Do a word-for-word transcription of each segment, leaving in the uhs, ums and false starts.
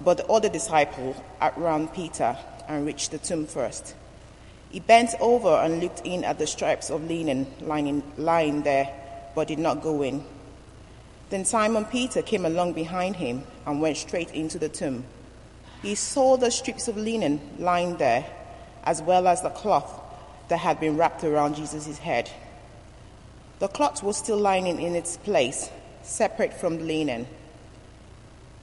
but the other disciple outran Peter and reached the tomb first. He bent over and looked in at the stripes of linen lying, lying there, but did not go in. Then Simon Peter came along behind him and went straight into the tomb. He saw the strips of linen lying there, as well as the cloth that had been wrapped around Jesus' head. The cloth was still lying in its place, separate from the linen.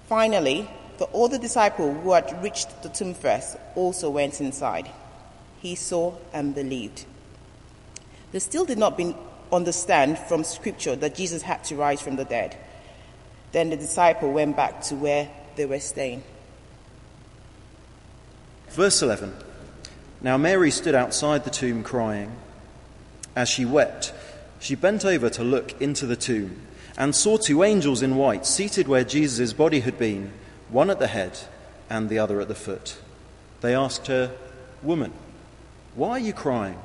Finally, the older disciple who had reached the tomb first also went inside. He saw and believed. They still did not be understand from Scripture that Jesus had to rise from the dead. Then the disciple went back to where they were staying. Verse eleven. Now Mary stood outside the tomb crying. As she wept, she bent over to look into the tomb and saw two angels in white seated where Jesus' body had been, one at the head and the other at the foot. They asked her, "Woman, why are you crying?"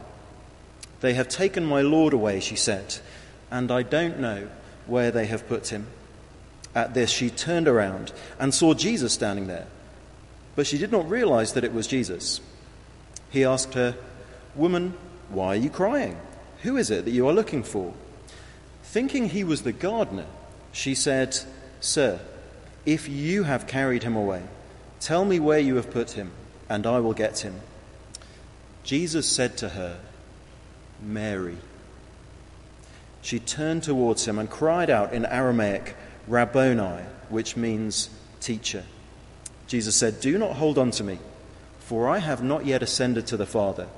"They have taken my Lord away," she said, "and I don't know where they have put him." At this she turned around and saw Jesus standing there, but she did not realize that it was Jesus. He asked her, "Woman, why are you crying? Who is it that you are looking for?" Thinking he was the gardener, she said, "Sir, if you have carried him away, tell me where you have put him, and I will get him." Jesus said to her, "Mary." She turned towards him and cried out in Aramaic, "Rabboni," which means teacher. Jesus said, "Do not hold on to me, for I have not yet ascended to the Father.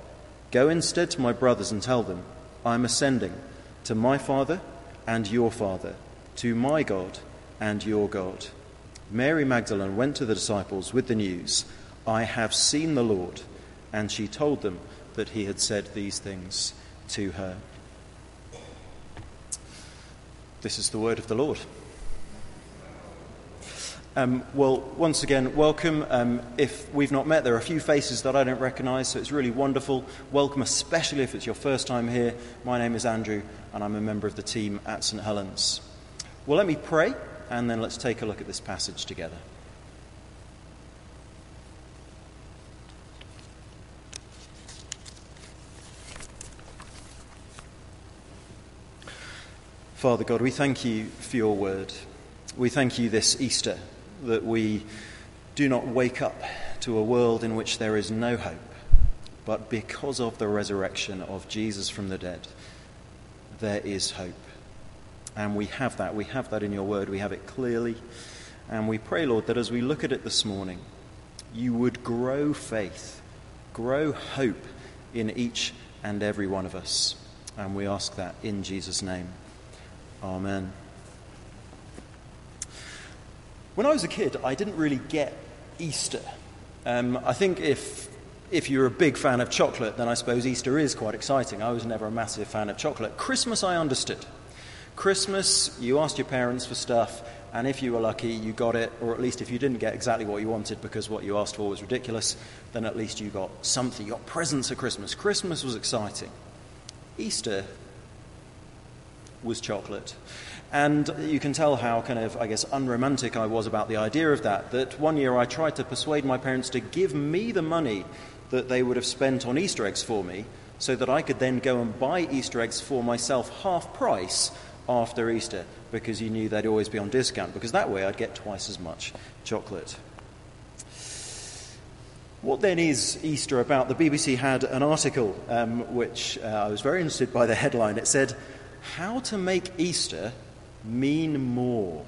Go instead to my brothers and tell them, I am ascending to my Father and your Father, to my God and your God." Mary Magdalene went to the disciples with the news, "I have seen the Lord," and she told them that he had said these things to her. This is the word of the Lord. Um, well, once again, welcome. Um, if we've not met, there are a few faces that I don't recognise, so it's really wonderful. Welcome, especially if it's your first time here. My name is Andrew, and I'm a member of the team at Saint Helens. Well, let me pray, and then let's take a look at this passage together. Father God, we thank you for your word. We thank you this Easter that we do not wake up to a world in which there is no hope, but because of the resurrection of Jesus from the dead, there is hope. And we have that. We have that in your word. We have it clearly. And we pray, Lord, that as we look at it this morning, you would grow faith, grow hope in each and every one of us. And we ask that in Jesus' name. Amen. When I was a kid, I didn't really get Easter. Um, I think if if you're a big fan of chocolate, then I suppose Easter is quite exciting. I was never a massive fan of chocolate. Christmas, I understood. Christmas, you asked your parents for stuff, and if you were lucky, you got it, or at least if you didn't get exactly what you wanted because what you asked for was ridiculous, then at least you got something. You got presents at Christmas. Christmas was exciting. Easter was chocolate. And you can tell how kind of, I guess, unromantic I was about the idea of that, that one year I tried to persuade my parents to give me the money that they would have spent on Easter eggs for me so that I could then go and buy Easter eggs for myself half price after Easter, because you knew they'd always be on discount, because that way I'd get twice as much chocolate. What then is Easter about? The B B C had an article um, which uh, I was very interested by the headline. It said, "How to make Easter mean more."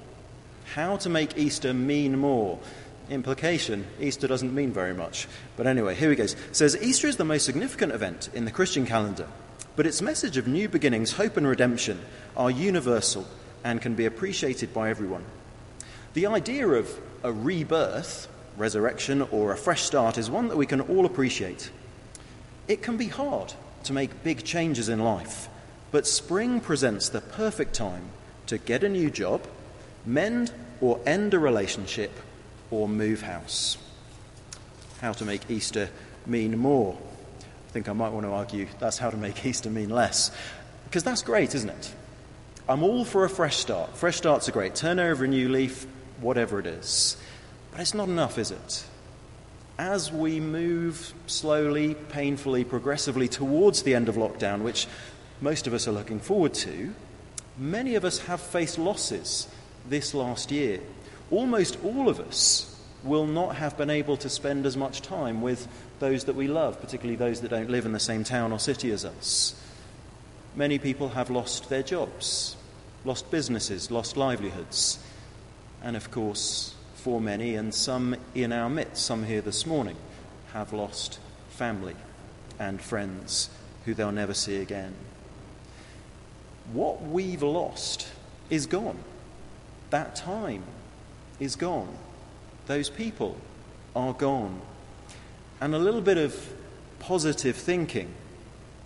How to make Easter mean more. Implication, Easter doesn't mean very much. But anyway, here he goes. It says, "Easter is the most significant event in the Christian calendar, but its message of new beginnings, hope and redemption are universal and can be appreciated by everyone. The idea of a rebirth, resurrection, or a fresh start is one that we can all appreciate. It can be hard to make big changes in life, but spring presents the perfect time to get a new job, mend or end a relationship, or move house. How to make Easter mean more. I think I might want to argue that's how to make Easter mean less, because that's great, isn't it? I'm all for a fresh start. Fresh starts are great. Turn over a new leaf, whatever it is. But it's not enough, is it? As we move slowly, painfully, progressively towards the end of lockdown, which most of us are looking forward to, many of us have faced losses this last year. Almost all of us will not have been able to spend as much time with those that we love, particularly those that don't live in the same town or city as us. Many people have lost their jobs, lost businesses, lost livelihoods. And of course, for many, and some in our midst, some here this morning, have lost family and friends who they'll never see again. What we've lost is gone. That time is gone. Those people are gone. And a little bit of positive thinking,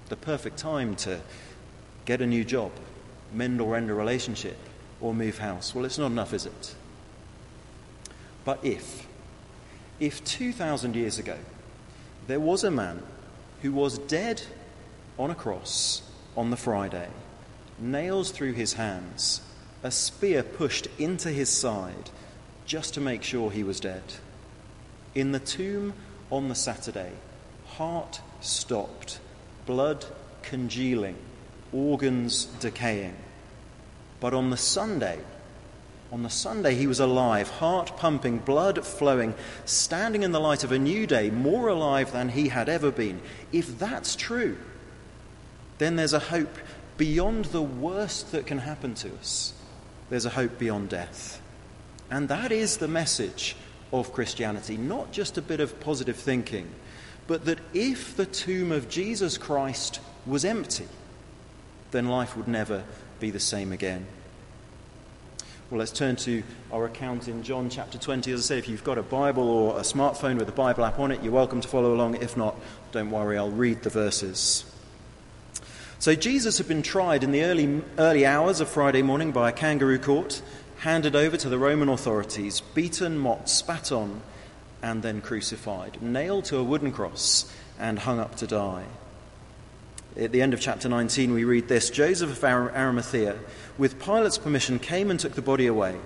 the perfect time to get a new job, mend or end a relationship, or move house. Well, it's not enough, is it? But if, if two thousand years ago, there was a man who was dead on a cross on the Friday, nails through his hands, a spear pushed into his side just to make sure he was dead. In the tomb on the Saturday, heart stopped, blood congealing, organs decaying. But on the Sunday, on the Sunday he was alive, heart pumping, blood flowing, standing in the light of a new day, more alive than he had ever been. If that's true, then there's a hope beyond the worst that can happen to us. There's a hope beyond death. And that is the message of Christianity, not just a bit of positive thinking, but that if the tomb of Jesus Christ was empty, then life would never be the same again. Well, let's turn to our account in John chapter twenty. As I say, if you've got a Bible or a smartphone with a Bible app on it, you're welcome to follow along. If not, don't worry, I'll read the verses. So Jesus had been tried in the early, early hours of Friday morning by a kangaroo court, handed over to the Roman authorities, beaten, mocked, spat on, and then crucified, nailed to a wooden cross, and hung up to die. At the end of chapter nineteen, we read this: Joseph of Arimathea, with Pilate's permission, came and took the body away.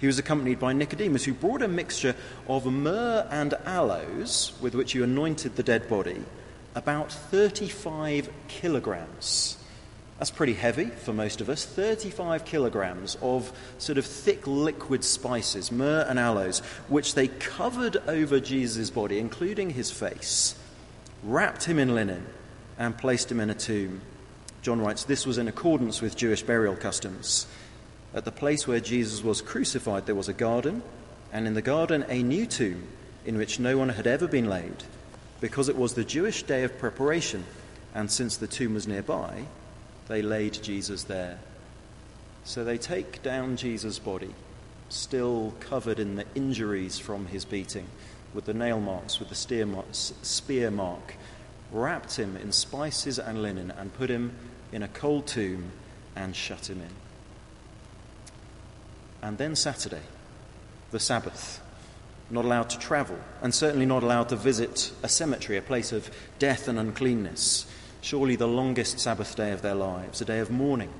He was accompanied by Nicodemus, who brought a mixture of myrrh and aloes, with which he anointed the dead body, about thirty-five kilograms. That's pretty heavy for most of us. thirty-five kilograms of sort of thick liquid spices, myrrh and aloes, which they covered over Jesus' body, including his face, wrapped him in linen, and placed him in a tomb. John writes, this was in accordance with Jewish burial customs. At the place where Jesus was crucified, there was a garden, and in the garden a new tomb in which no one had ever been laid, because it was the Jewish day of preparation, and since the tomb was nearby, they laid Jesus there. So they take down Jesus' body, still covered in the injuries from his beating, with the nail marks, with the spear mark, wrapped him in spices and linen, and put him in a cold tomb and shut him in. And then Saturday, the Sabbath, not allowed to travel, and certainly not allowed to visit a cemetery, a place of death and uncleanness. Surely the longest Sabbath day of their lives, a day of mourning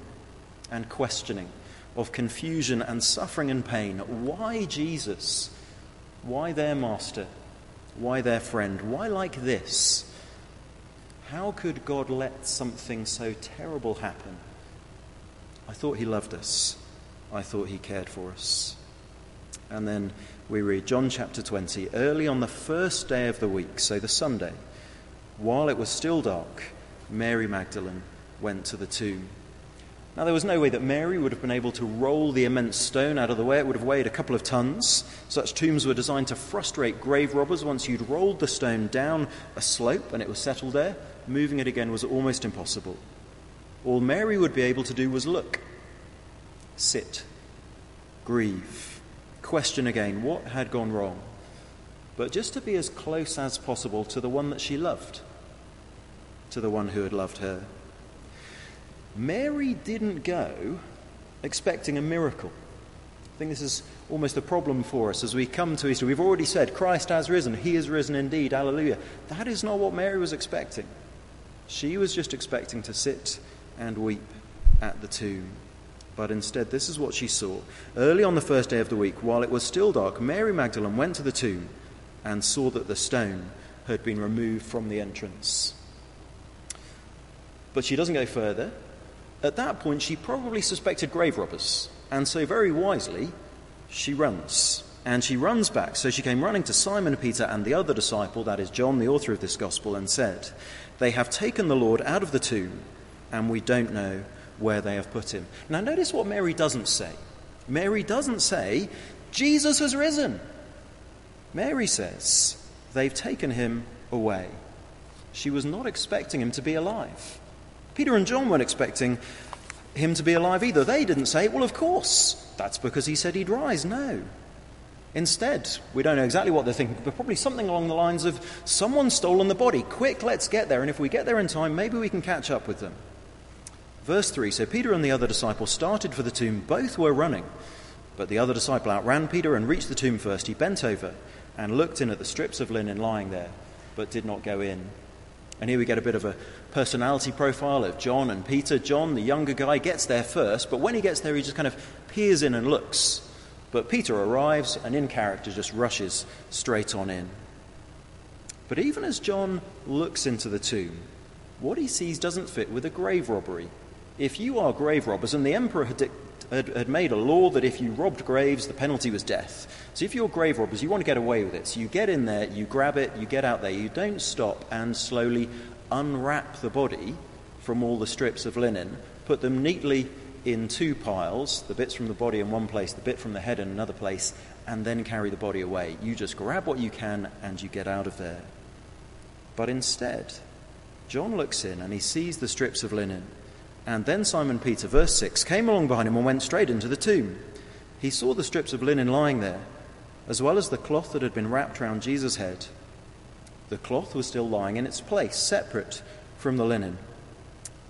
and questioning, of confusion and suffering and pain. Why Jesus? Why their master? Why their friend? Why like this? How could God let something so terrible happen? I thought he loved us. I thought he cared for us. And then we read John chapter twenty, early on the first day of the week, so the Sunday, while it was still dark, Mary Magdalene went to the tomb. Now, there was no way that Mary would have been able to roll the immense stone out of the way. It would have weighed a couple of tons. Such tombs were designed to frustrate grave robbers. Once you'd rolled the stone down a slope and it was settled there, moving it again was almost impossible. All Mary would be able to do was look, sit, grieve, question again what had gone wrong, but just to be as close as possible to the one that she loved, to the one who had loved her. Mary didn't go expecting a miracle. I think this is almost a problem for us as we come to Easter. We've already said, Christ has risen. He is risen indeed. Hallelujah. That is not what Mary was expecting. She was just expecting to sit and weep at the tomb. But instead, this is what she saw. Early on the first day of the week, while it was still dark, Mary Magdalene went to the tomb and saw that the stone had been removed from the entrance. But she doesn't go further. At that point, she probably suspected grave robbers. And so very wisely, she runs. And she runs back. So she came running to Simon Peter and the other disciple, that is John, the author of this gospel, and said, "They have taken the Lord out of the tomb, and we don't know where they have put him." Now notice what Mary doesn't say. Mary doesn't say, "Jesus has risen." Mary says, "They've taken him away." She was not expecting him to be alive. Peter and John weren't expecting him to be alive either. They didn't say, "Well, of course, that's because he said he'd rise." No. Instead, we don't know exactly what they're thinking, but probably something along the lines of, "Someone's stolen the body. Quick, let's get there. And if we get there in time, maybe we can catch up with them." Verse three, "So Peter and the other disciple started for the tomb. Both were running, but the other disciple outran Peter and reached the tomb first. He bent over and looked in at the strips of linen lying there, but did not go in." And here we get a bit of a personality profile of John and Peter. John, the younger guy, gets there first, but when he gets there, he just kind of peers in and looks. But Peter arrives and in character just rushes straight on in. But even as John looks into the tomb, what he sees doesn't fit with a grave robbery. If you are grave robbers, and the emperor had, dic- had, had made a law that if you robbed graves, the penalty was death. So if you're grave robbers, you want to get away with it. So you get in there, you grab it, you get out there. You don't stop and slowly unwrap the body from all the strips of linen, put them neatly in two piles, the bits from the body in one place, the bit from the head in another place, and then carry the body away. You just grab what you can and you get out of there. But instead, John looks in and he sees the strips of linen. And then Simon Peter, verse six, came along behind him and went straight into the tomb. He saw the strips of linen lying there, as well as the cloth that had been wrapped round Jesus' head. The cloth was still lying in its place, separate from the linen.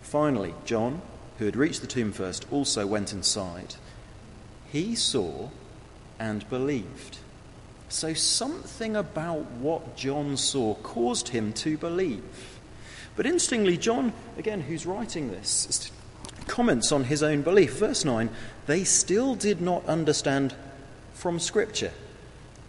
Finally, John, who had reached the tomb first, also went inside. He saw and believed. So something about what John saw caused him to believe. But interestingly, John, again, who's writing this, comments on his own belief. Verse nine, "They still did not understand from Scripture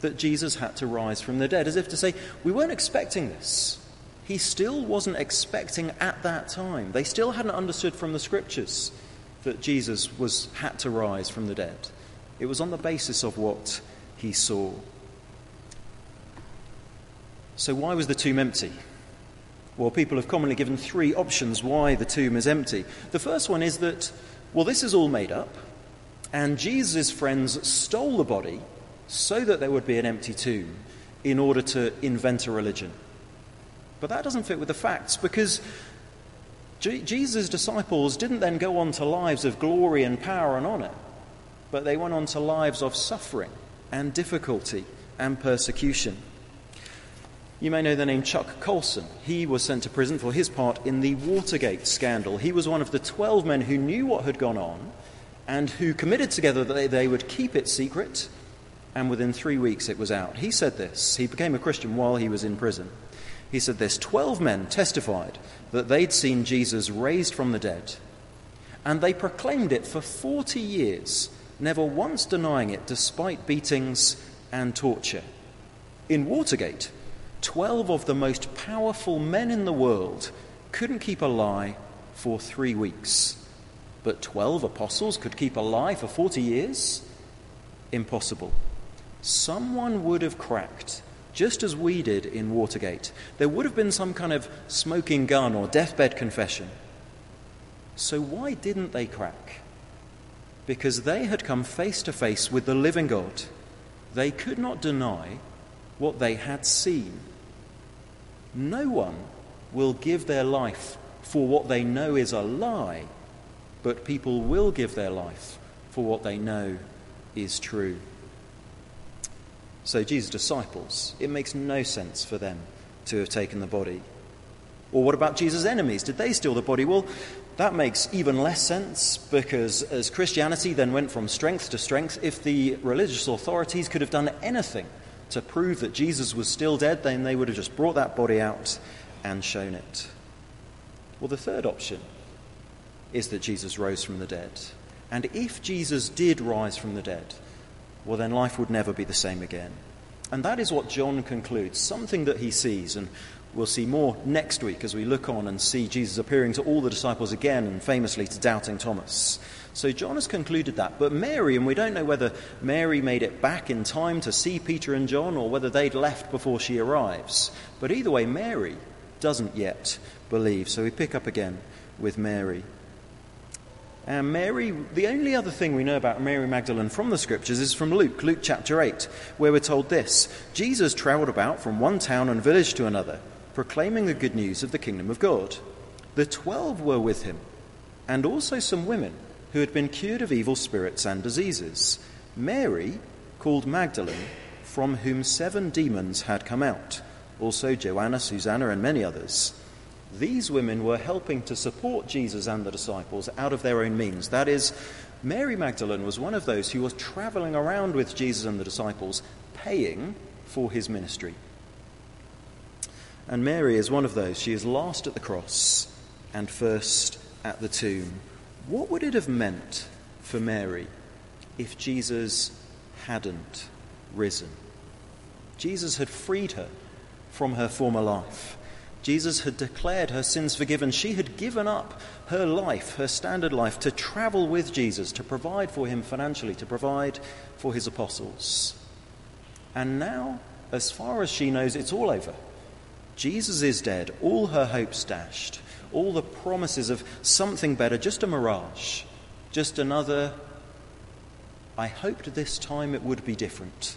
that Jesus had to rise from the dead," as if to say, we weren't expecting this. He still wasn't expecting at that time. They still hadn't understood from the Scriptures that Jesus was had to rise from the dead. It was on the basis of what he saw. So why was the tomb empty? Well, people have commonly given three options why the tomb is empty. The first one is that, well, this is all made up, and Jesus' friends stole the body so that there would be an empty tomb in order to invent a religion. But that doesn't fit with the facts, because G- Jesus' disciples didn't then go on to lives of glory and power and honor, but they went on to lives of suffering and difficulty and persecution. You may know the name Chuck Colson. He was sent to prison for his part in the Watergate scandal. He was one of the twelve men who knew what had gone on and who committed together that they, they would keep it secret, and within three weeks it was out. He said this. He became a Christian while he was in prison. He said this, "Twelve men testified that they'd seen Jesus raised from the dead, and they proclaimed it for forty years, never once denying it despite beatings and torture. In Watergate, Twelve of the most powerful men in the world couldn't keep a lie for three weeks. But twelve apostles could keep a lie for forty years? Impossible. Someone would have cracked, just as we did in Watergate. There would have been some kind of smoking gun or deathbed confession." So why didn't they crack? Because they had come face to face with the living God. They could not deny what they had seen. No one will give their life for what they know is a lie, but people will give their life for what they know is true. so Jesus' disciples, it makes no sense for them to have taken the body. Or what about Jesus' enemies? Did they steal the body? Well, that makes even less sense, because as Christianity then went from strength to strength, if the religious authorities could have done anything to prove that Jesus was still dead, then they would have just brought that body out and shown it. Well, the third option is that Jesus rose from the dead. And if Jesus did rise from the dead, well, then life would never be the same again. And that is what John concludes, something that he sees, and we'll see more next week as we look on and see Jesus appearing to all the disciples again, and famously to doubting Thomas. So John has concluded that. But Mary, and we don't know whether Mary made it back in time to see Peter and John or whether they'd left before she arrives. But either way, Mary doesn't yet believe. So we pick up again with Mary. And Mary, the only other thing we know about Mary Magdalene from the scriptures is from Luke, Luke chapter eight, where we're told this: Jesus travelled about from one town and village to another, proclaiming the good news of the kingdom of God. The twelve were with him, and also some women who had been cured of evil spirits and diseases. Mary, called Magdalene, from whom seven demons had come out, also Joanna, Susanna, and many others. These women were helping to support Jesus and the disciples out of their own means. That is, Mary Magdalene was one of those who was travelling around with Jesus and the disciples, paying for his ministry. And Mary is one of those. She is last at the cross and first at the tomb. What would it have meant for Mary if Jesus hadn't risen? Jesus had freed her from her former life. Jesus had declared her sins forgiven. She had given up her life, her standard life, to travel with Jesus, to provide for him financially, to provide for his apostles. And now, as far as she knows, it's all over. Jesus is dead, all her hopes dashed, all the promises of something better, just a mirage, just another, I hoped this time it would be different,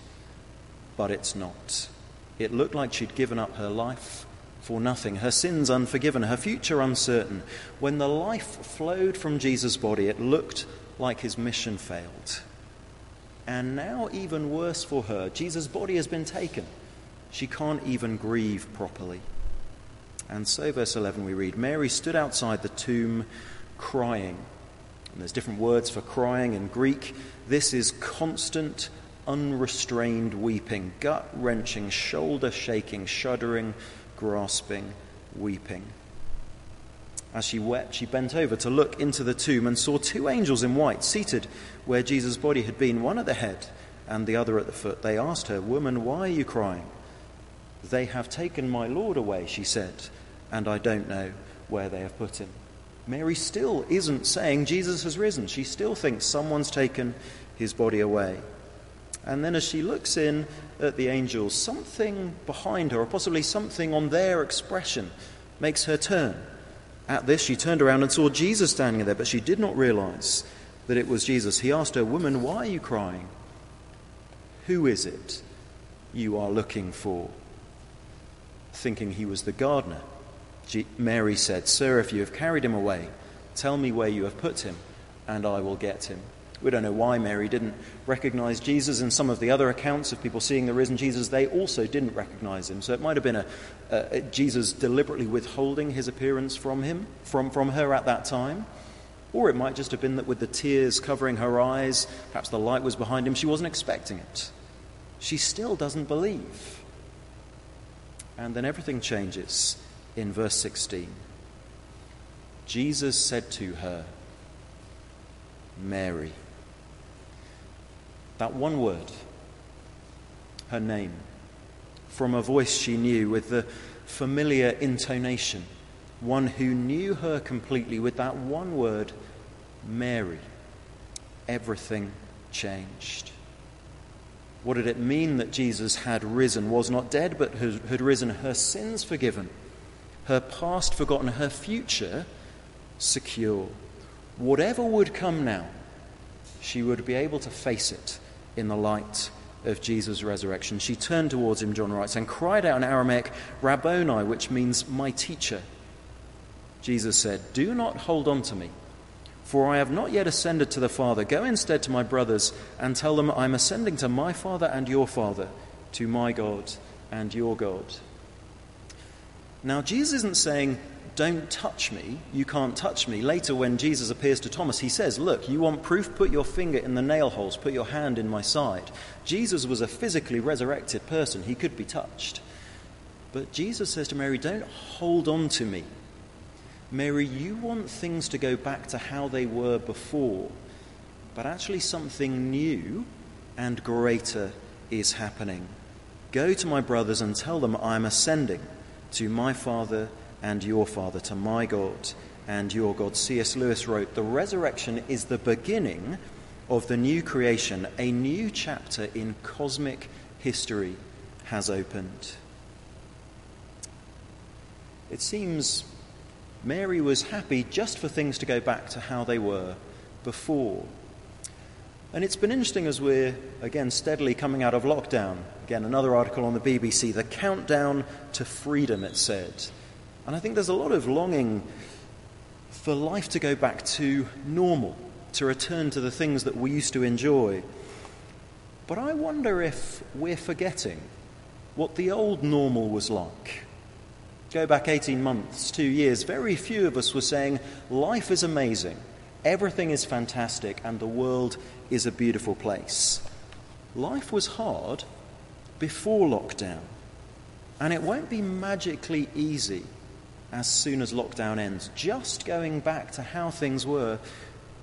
but it's not. It looked like she'd given up her life for nothing, her sins unforgiven, her future uncertain. When the life flowed from Jesus' body, it looked like his mission failed. And now, even worse for her, Jesus' body has been taken. She can't even grieve properly. And so, verse eleven, we read, Mary stood outside the tomb crying. And there's different words for crying in Greek. This is constant, unrestrained weeping, gut-wrenching, shoulder-shaking, shuddering, grasping, weeping. As she wept, she bent over to look into the tomb and saw two angels in white seated where Jesus' body had been, one at the head and the other at the foot. They asked her, "Woman, why are you crying?" "They have taken my Lord away," she said, "and I don't know where they have put him." Mary still isn't saying Jesus has risen. She still thinks someone's taken his body away. And then as she looks in at the angels, something behind her, or possibly something on their expression, makes her turn. At this, she turned around and saw Jesus standing there, but she did not realize that it was Jesus. He asked her, "Woman, why are you crying? Who is it you are looking for?" Thinking he was the gardener, Mary said, "Sir, if you have carried him away, tell me where you have put him, and I will get him." We don't know why Mary didn't recognize Jesus. In some of the other accounts of people seeing the risen Jesus, they also didn't recognize him. So it might have been a, a, a Jesus deliberately withholding his appearance from him, from, from her at that time. Or it might just have been that with the tears covering her eyes, perhaps the light was behind him, she wasn't expecting it. She still doesn't believe. And then everything changes in verse sixteen. Jesus said to her, "Mary." That one word, her name, from a voice she knew with the familiar intonation, one who knew her completely, with that one word, Mary, everything changed. What did it mean that Jesus had risen, was not dead, but had risen, her sins forgiven, her past forgotten, her future secure? Whatever would come now, she would be able to face it in the light of Jesus' resurrection. She turned towards him, John writes, and cried out in Aramaic, "Rabboni," which means "my teacher." Jesus said, "Do not hold on to me, for I have not yet ascended to the Father. Go instead to my brothers and tell them, I'm ascending to my Father and your Father, to my God and your God. Now, Jesus isn't saying, don't touch me, you can't touch me. Later, when Jesus appears to Thomas, he says, look, you want proof? Put your finger in the nail holes, put your hand in my side. Jesus was a physically resurrected person. He could be touched. But Jesus says to Mary, don't hold on to me. Mary, you want things to go back to how they were before, but actually something new and greater is happening. Go to my brothers and tell them I am ascending to my Father and your Father, to my God and your God. C S Lewis wrote, the resurrection is the beginning of the new creation. A new chapter in cosmic history has opened. It seems Mary was happy just for things to go back to how they were before. And it's been interesting as we're, again, steadily coming out of lockdown. Again, another article on the B B C, the countdown to freedom, it said. And I think there's a lot of longing for life to go back to normal, to return to the things that we used to enjoy. But I wonder if we're forgetting what the old normal was like. Go back eighteen months, two years, very few of us were saying, life is amazing, everything is fantastic, and the world is a beautiful place. Life was hard before lockdown, and it won't be magically easy as soon as lockdown ends. Just going back to how things were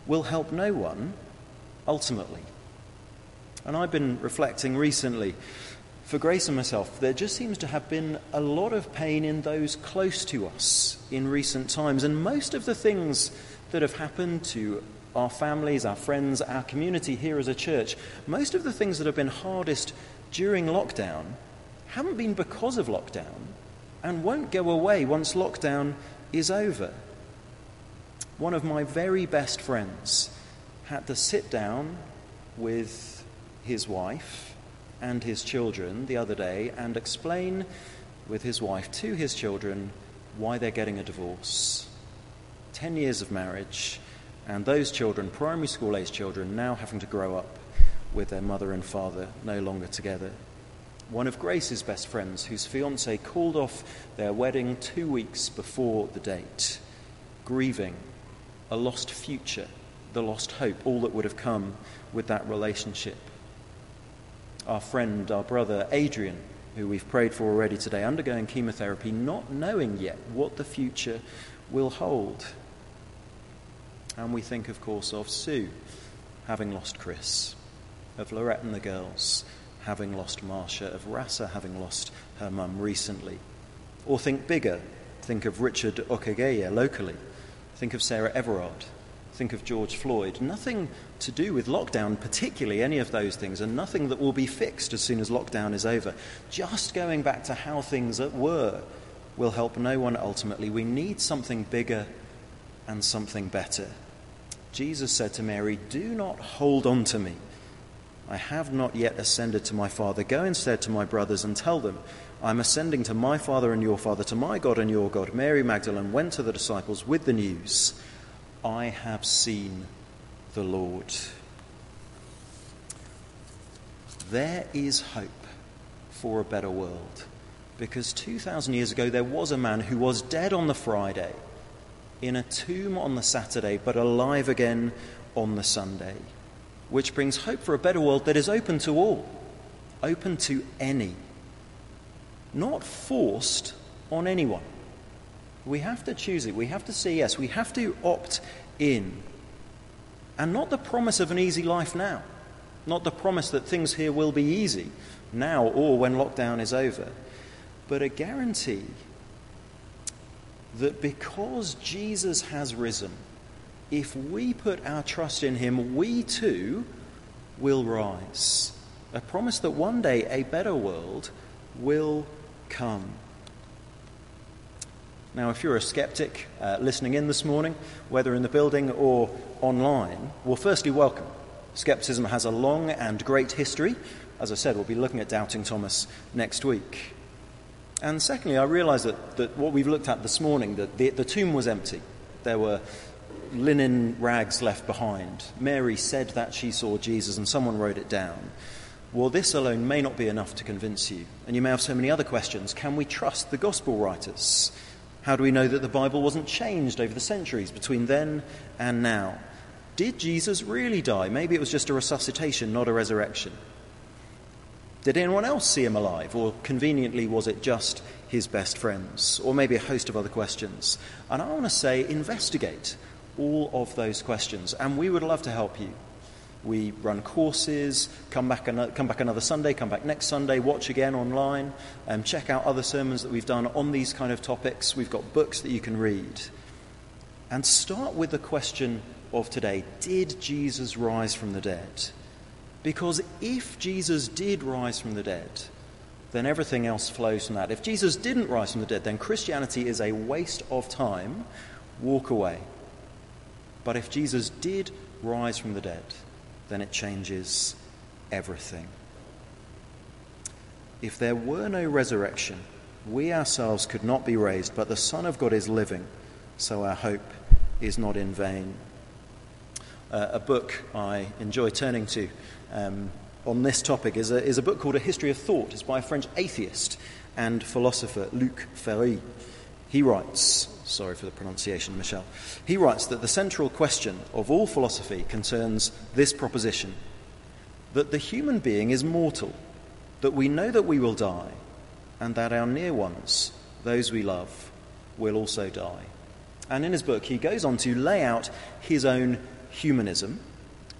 will help no one, ultimately. And I've been reflecting recently, for Grace and myself, there just seems to have been a lot of pain in those close to us in recent times. And most of the things that have happened to our families, our friends, our community here as a church, most of the things that have been hardest during lockdown haven't been because of lockdown and won't go away once lockdown is over. One of my very best friends had to sit down with his wife and his children the other day and explain with his wife to his children why they're getting a divorce. Ten years of marriage, and those children, primary school age children, now having to grow up with their mother and father no longer together. One of Grace's best friends, whose fiance called off their wedding two weeks before the date, grieving a lost future, the lost hope, all that would have come with that relationship. Our friend, our brother, Adrian, who we've prayed for already today, undergoing chemotherapy, not knowing yet what the future will hold. And we think, of course, of Sue having lost Chris, of Lorette and the girls having lost Marsha, of Rasa having lost her mum recently. Or think bigger, think of Richard Okageya locally, think of Sarah Everard, think of George Floyd. Nothing to do with lockdown, particularly any of those things, and nothing that will be fixed as soon as lockdown is over. Just going back to how things were will help no one ultimately. We need something bigger and something better. Jesus said to Mary, do not hold on to me. I have not yet ascended to my Father. Go instead to my brothers and tell them, I'm ascending to my Father and your Father, to my God and your God. Mary Magdalene went to the disciples with the news, I have seen the Lord. There is hope for a better world, because two thousand years ago there was a man who was dead on the Friday, in a tomb on the Saturday, but alive again on the Sunday, which brings hope for a better world that is open to all, open to any, not forced on anyone. We have to choose it. We have to say yes. We have to opt in. And not the promise of an easy life now. Not the promise that things here will be easy now or when lockdown is over. But a guarantee that because Jesus has risen, if we put our trust in him, we too will rise. A promise that one day a better world will come. Now, if you're a skeptic uh, listening in this morning, whether in the building or online, well, firstly, welcome. Skepticism has a long and great history. As I said, we'll be looking at Doubting Thomas next week. And secondly, I realise that, that what we've looked at this morning, that the, the tomb was empty. There were linen rags left behind. Mary said that she saw Jesus, and someone wrote it down. Well, this alone may not be enough to convince you, and you may have so many other questions. Can we trust the gospel writers? How do we know that the Bible wasn't changed over the centuries between then and now? Did Jesus really die? Maybe it was just a resuscitation, not a resurrection. Did anyone else see him alive? Or conveniently, was it just his best friends? Or maybe a host of other questions. And I want to say, investigate all of those questions, and we would love to help you. We run courses, come back, an- come back another Sunday, come back next Sunday, watch again online, um, check out other sermons that we've done on these kind of topics. We've got books that you can read. And start with the question of today. Did Jesus rise from the dead? Because if Jesus did rise from the dead, then everything else flows from that. If Jesus didn't rise from the dead, then Christianity is a waste of time. Walk away. But if Jesus did rise from the dead, then it changes everything. If there were no resurrection, we ourselves could not be raised, but the Son of God is living, so our hope is not in vain. Uh, a book I enjoy turning to um, on this topic is a, is a book called A History of Thought. It's by a French atheist and philosopher, Luc Ferry. He writes... Sorry for the pronunciation, Michelle. He writes that the central question of all philosophy concerns this proposition, that the human being is mortal, that we know that we will die, and that our near ones, those we love, will also die. And in his book, he goes on to lay out his own humanism,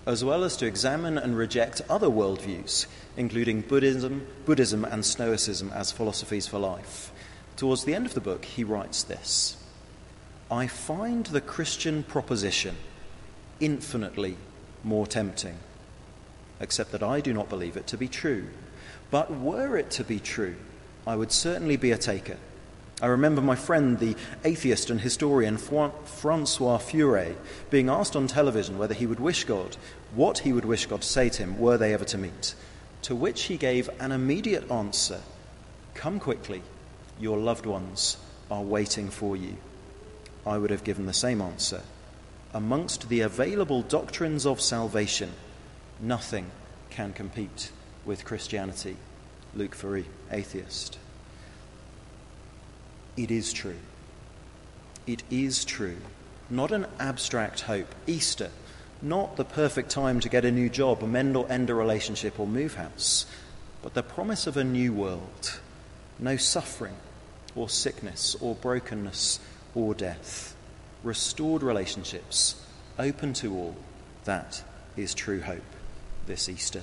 as well as to examine and reject other worldviews, including Buddhism, Buddhism and Stoicism as philosophies for life. Towards the end of the book, he writes this: I find the Christian proposition infinitely more tempting, except that I do not believe it to be true. But were it to be true, I would certainly be a taker. I remember my friend, the atheist and historian François Furet, being asked on television whether he would wish God, what he would wish God to say to him were they ever to meet, to which he gave an immediate answer: come quickly, your loved ones are waiting for you. I would have given the same answer. Amongst the available doctrines of salvation, nothing can compete with Christianity. Luc Ferry, atheist. It is true. It is true. Not an abstract hope. Easter, not the perfect time to get a new job, amend or end a relationship or move house, but the promise of a new world. No suffering or sickness or brokenness or death, restored relationships, open to all. That is true hope this Easter.